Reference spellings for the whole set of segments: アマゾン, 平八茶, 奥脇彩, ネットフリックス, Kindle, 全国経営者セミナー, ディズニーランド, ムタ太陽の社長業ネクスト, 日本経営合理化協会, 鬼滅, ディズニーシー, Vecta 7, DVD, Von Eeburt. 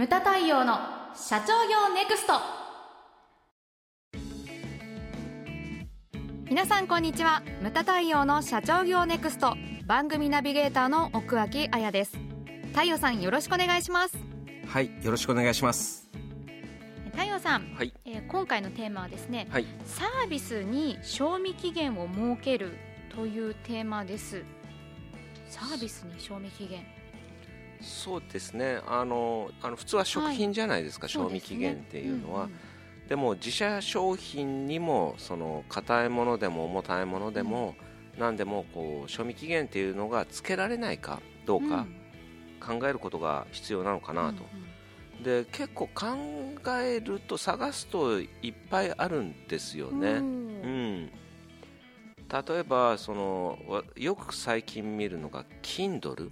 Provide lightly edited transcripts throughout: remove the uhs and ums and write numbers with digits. ムタ太陽の社長業ネクスト。皆さんこんにちは。ムタ太陽の社長業ネクスト番組ナビゲーターの奥脇彩です。太陽さん、よろしくお願いします。はい、よろしくお願いします。太陽さん、はい、今回のテーマはですね、はい、サービスに賞味期限を設けるというテーマです。サービスに賞味期限、そうですね、普通は食品じゃないですか、はい、賞味期限っていうのは。そうですね。うんうん。でも自社商品にもその硬いものでも重たいものでも、うん、何でもこう賞味期限っていうのがつけられないかどうか考えることが必要なのかなと、うんうんうん、で結構考えると探すといっぱいあるんですよね、うんうん、例えばそのよく最近見るのが Kindle、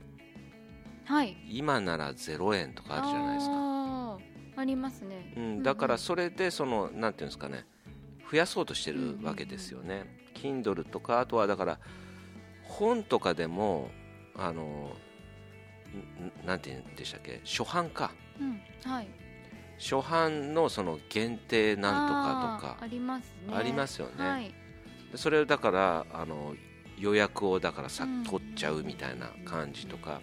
はい、今なら0円とかあるじゃないですか。 ありますね、うん、だからそれでそのなんていうんですかね、増やそうとしてるわけですよね、うんうんうん、Kindle とか、あとはだから本とかでもなんていうんでしたっけ、初版か、うん、はい、初版のその限定なんとかとか ありますよね、はい、それをだから予約をだからさ、うん、取っちゃうみたいな感じとか、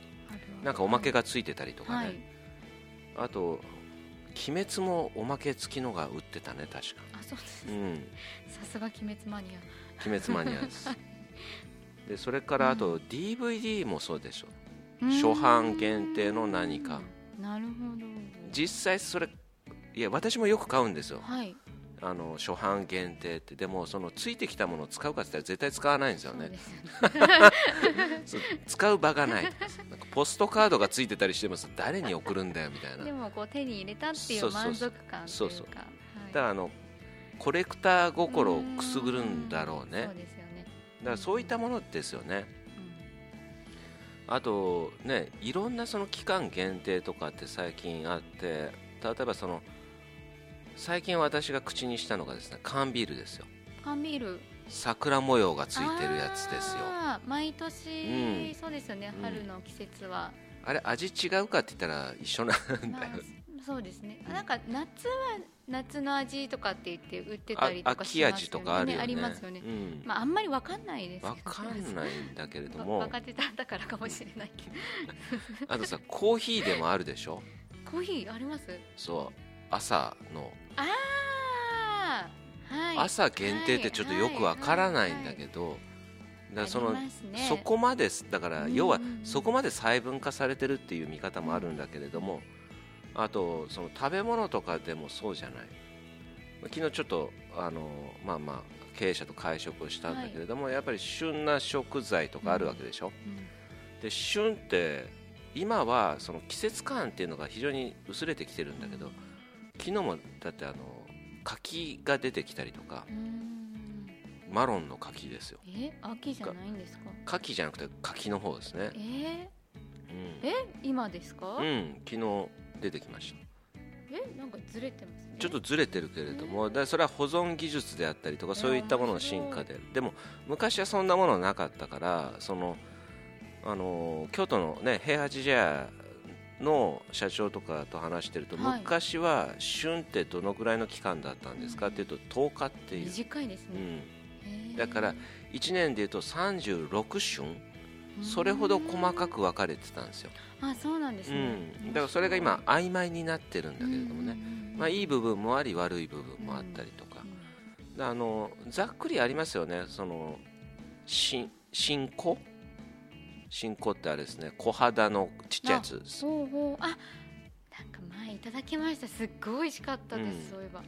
なんかおまけがついてたりとかね、はい、あと鬼滅もおまけ付きのが売ってたね、確か。あ、そうです、うん、さすが鬼滅マニア、鬼滅マニアですでそれからあと DVD もそうでしょ、初版限定の何か。なるほど。実際それ、いや私もよく買うんですよ、はい、初版限定って。でもそのついてきたものを使うかって言ったら絶対使わないんですよね。そう、使う場がない。なんかポストカードがついてたりしてます、誰に送るんだよみたいなでもこう手に入れたっていう満足感というか、そうそうそう、はい、だからコレクター心をくすぐるんだろうね。そうですよね。だからそういったものですよね、うん、あとね、いろんなその期間限定とかって最近あって、例えばその最近私が口にしたのがですね、缶ビールですよ。缶ビール、桜模様がついてるやつですよ。毎年、うん、そうですよね、春の季節は、うん、あれ味違うかって言ったら一緒なんだよ、まあ、そうですね、うん、なんか夏は夏の味とかって言って売ってたりとかしますよね。秋味とかあるよね、ありますよね、うん、まあ、あんまり分かんないですけど、分かんないんだけれども分かってたんだからかもしれないけどあとさ、コーヒーでもあるでしょ。コーヒーあります。そう、朝の、あー、はい、朝限定ってちょっとよくわからないんだけど、はいはいはい、だからね、そこまでだから、うんうん、要はそこまで細分化されてるっていう見方もあるんだけれども、あとその食べ物とかでもそうじゃない。昨日ちょっとまあまあ経営者と会食をしたんだけれども、はい、やっぱり旬な食材とかあるわけでしょ、うんうん、で旬って今はその季節感っていうのが非常に薄れてきてるんだけど、うん、昨日もだって柿が出てきたりとか、マロンの柿ですよ。秋じゃないんですか。柿じゃなくて柿の方ですね。うん、今ですか。うん、昨日出てきました。なんかずれてますね。ちょっとずれてるけれども、だそれは保存技術であったりとか、そういったものの進化で、でも昔はそんなものなかったから、その京都のね、平八茶の社長とかと話してると、はい、昔は旬ってどのくらいの期間だったんですかっていうと10日っていう、短いですね、うん、だから1年でいうと36旬、それほど細かく分かれてたんですよ。あ、そうなんですね、うん、だからそれが今曖昧になってるんだけれどもね、まあ、いい部分もあり悪い部分もあったりとか、ざっくりありますよね。その新子、新子ってあれですね、小肌のちっちゃいやつです。あ、なんか前いただきました、すっごい美味しかったです、うん、そういえば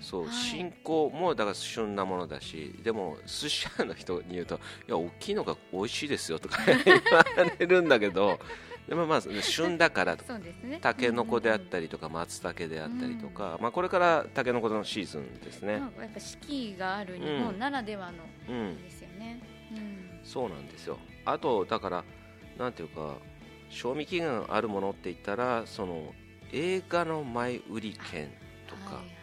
そう、はい、新子もだから旬なものだし、でも寿司屋の人に言うと、いや大きいのが美味しいですよとか言われるんだけどでもまあ旬だからとか、ね、タケノコであったりとか松茸であったりとか、うん、まあ、これからタケノコのシーズンですね、まあ、やっぱ四季がある日本ならではの、うん、ですよね、うん、そうなんですよ。あとだからなんていうか、賞味期限あるものって言ったらその映画の前売り券とか、はいはいはいはい、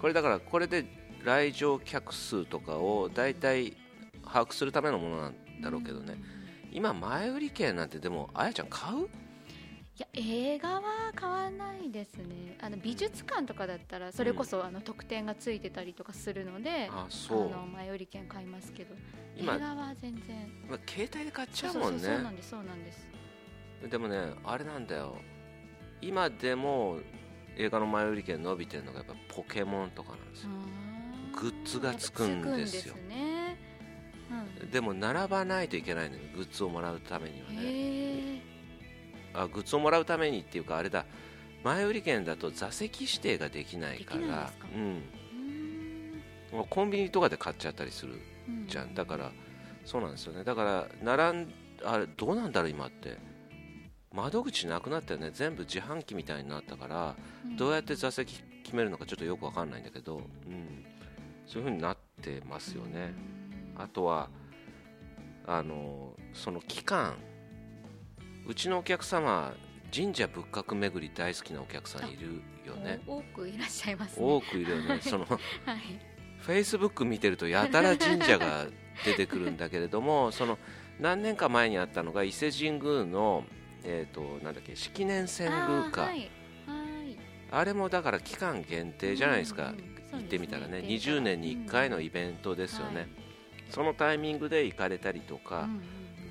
これだからこれで来場客数とかをだいたい把握するためのものなんだろうけどね、うん、今前売り券なんてでもあやちゃん買う？いや映画は買わないですね。美術館とかだったらそれこそ特典がついてたりとかするので、あ、そう、前売り券買いますけど、映画は全然、まあ、携帯で買っちゃうもんね。そうなんです、そうなんです。でもね、あれなんだよ、今でも映画の前売り券伸びてるのがやっぱポケモンとかなんですよ。グッズがつくんですよ。つくんですね、うん、でも並ばないといけないのよ、グッズをもらうためにはね。あ、グッズをもらうためにっていうか、あれだ、前売り券だと座席指定ができないから、うん、コンビニとかで買っちゃったりするじゃん、うん、だからそうなんですよね。だからあれどうなんだろう、今って窓口なくなったよね、全部自販機みたいになったから、うん、どうやって座席決めるのかちょっとよく分かんないんだけど、うん、そういう風になってますよね、うん、あとはその期間、うちのお客様神社仏閣巡り大好きなお客さんいるよね。多くいらっしゃいますね。多くいるよね。その、はい、フェイスブック見てるとやたら神社が出てくるんだけれどもその何年か前にあったのが伊勢神宮のなんだっけ、式年遷宮か、はい、あれもだから期間限定じゃないですか、うんうん、行ってみたらね、20年に1回のイベントですよね、うん、はい、そのタイミングで行かれたりとか、うん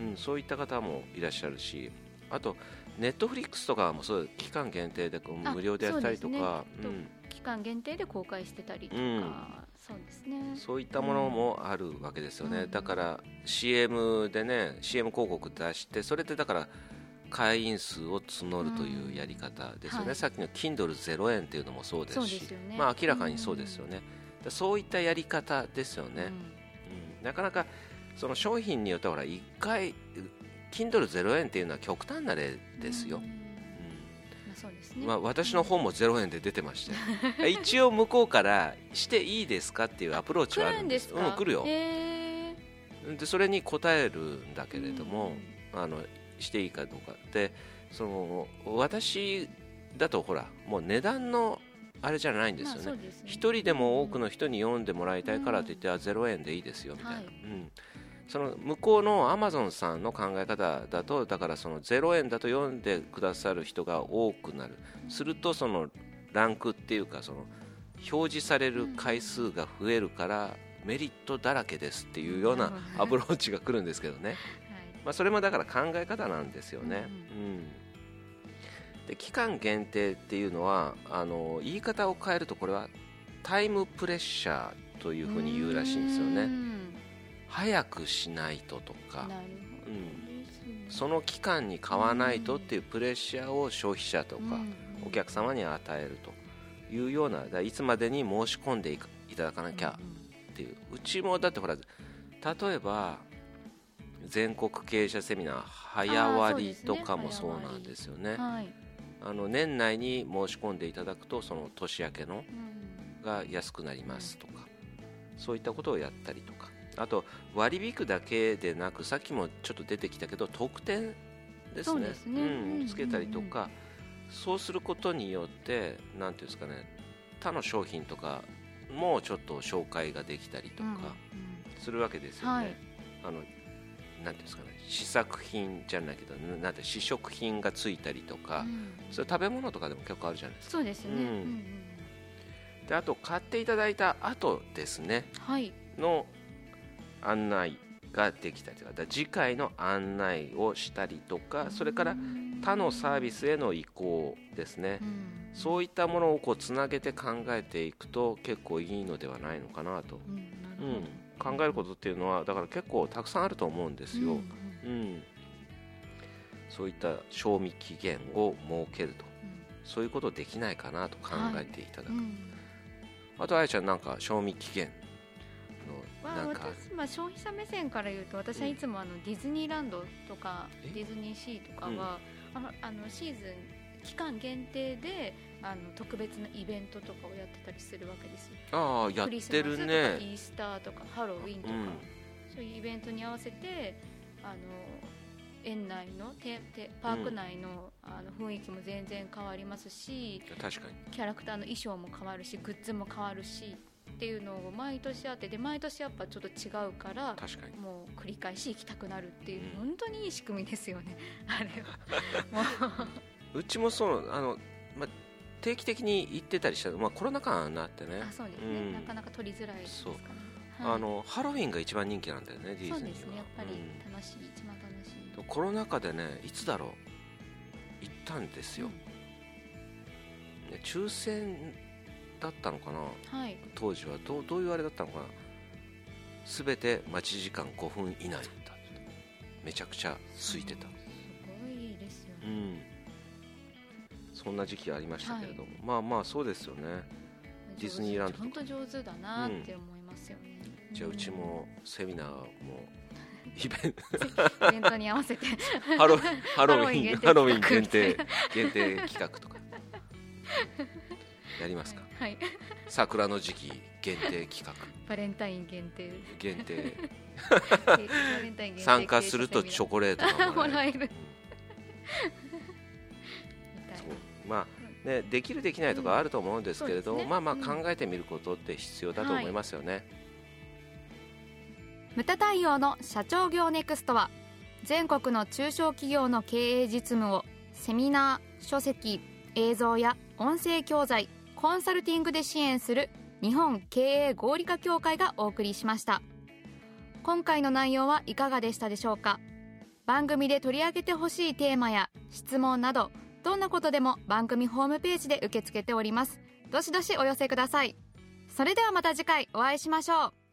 うんうん、そういった方もいらっしゃるし、あとネットフリックスとかもそう、期間限定で無料でやったりとか、そうですね、うん、期間限定で公開してたりとか、うん、そうですね、そういったものもあるわけですよね、うん、だから CM でね、 CM 広告出して、それでだから会員数を募るというやり方ですよね、うん、はい、さっきの Kindle 0円っていうのもそうですし、そうですよね、まあ、明らかにそうですよね、うん、そういったやり方ですよね、うんうん、なかなかその商品によってはほら、1回 Kindle 0円っていうのは極端な例ですよ、うんうん、まあ、そうですね、まあ、私の本も0円で出てまして一応向こうからしていいですかっていうアプローチはあるんです。来るんですか、うん、来るよ、でそれに応えるんだけれども、うん、していいかどうかで、その私だとほらもう値段のあれじゃないんですよね、まあそうですね、一人でも多くの人に読んでもらいたいからといって、うん、0円でいいですよみたいな、はい、うん、その向こうのアマゾンさんの考え方だと、だからその0円だと読んでくださる人が多くなる、するとそのランクっていうか、その表示される回数が増えるからメリットだらけですっていうようなアプローチが来るんですけどねまあ、それもだから考え方なんですよね、うんうん、で期間限定っていうのは言い方を変えるとこれはタイムプレッシャーというふうに言うらしいんですよね、うん、早くしないととか、なるほどですね、うん、その期間に買わないとっていうプレッシャーを消費者とか、うん、お客様に与えるというような、いつまでに申し込んでいただかなきゃっていう、うちもだってほら、例えば全国経営者セミナー早割りとかもそうなんですよね、はい、年内に申し込んでいただくとその年明けのが安くなりますとか、そういったことをやったりとか、あと割引だけでなく、さっきもちょっと出てきたけど特典ですね、うん、つけたりとか、そうすることによってなんていうんですかね、他の商品とかもちょっと紹介ができたりとかするわけですよね、はい、なんていうんですかね、試作品じゃないけどなんて試食品がついたりとか、うん、それ食べ物とかでも結構あるじゃないですか。そうですね、うんうん、であと買っていただいた後ですね、はい、の案内ができたりとか、次回の案内をしたりとか、それから他のサービスへの移行ですね、うん、そういったものをこうつなげて考えていくと結構いいのではないのかなと、うん、なるほど、うん、考えることっていうのはだから結構たくさんあると思うんですよ、うんうんうん、そういった賞味期限を設けると、うん、そういうことできないかなと考えていただく、はい、うん、あとあやちゃん、なんか賞味期限のなんか、私、まあ、消費者目線から言うと、私はいつもディズニーランドとかディズニーシーとかは、うん、シーズン期間限定で特別なイベントとかをやってたりするわけですよ。ああ、やってるね。クリスマスとかイースターとかハロウィンとか、うん、そういうイベントに合わせて園内のパーク内の、うん、雰囲気も全然変わりますし、確かにキャラクターの衣装も変わるし、グッズも変わるしっていうのを毎年あって、で毎年やっぱちょっと違うから、確かにもう繰り返し行きたくなるっていう、うん、本当にいい仕組みですよねあれはうちもそう、まあ、定期的に行ってたりしたの、まあ、コロナ禍になってね。あ、そうですね、うん、なかなか取りづらいですかね。そう、はい、ハロウィンが一番人気なんだよね、ディズニーは。そうですね、やっぱり楽しい、うん、一番楽しい。コロナ禍でね、いつだろう行ったんですよ、うん、抽選だったのかな、はい、当時はどういうあれだったのかな。すべて待ち時間5分以内だった。めちゃくちゃ空いてた。すごいですよね、うん、そんな時期ありましたけれども、はい、まあまあそうですよね。ディズニーランドとか本当上手だなって思いますよね、うん、じゃあうちもセミナーもイベントに合わせてハロウィン限定企画とかやりますか、はいはい、桜の時期限定企画、バレンタイン限定参加するとチョコレートがもらえる。まあね、できるできないとかあると思うんですけれども、うんね、まあまあ考えてみることって必要だと思いますよね、はい。ムタ対応の社長業ネクストは、全国の中小企業の経営実務をセミナー、書籍、映像や音声教材、コンサルティングで支援する日本経営合理化協会がお送りしました。今回の内容はいかがでしたでしょうか。番組で取り上げてほしいテーマや質問など、どんなことでも番組ホームページで受け付けております。どしどしお寄せください。それではまた次回お会いしましょう。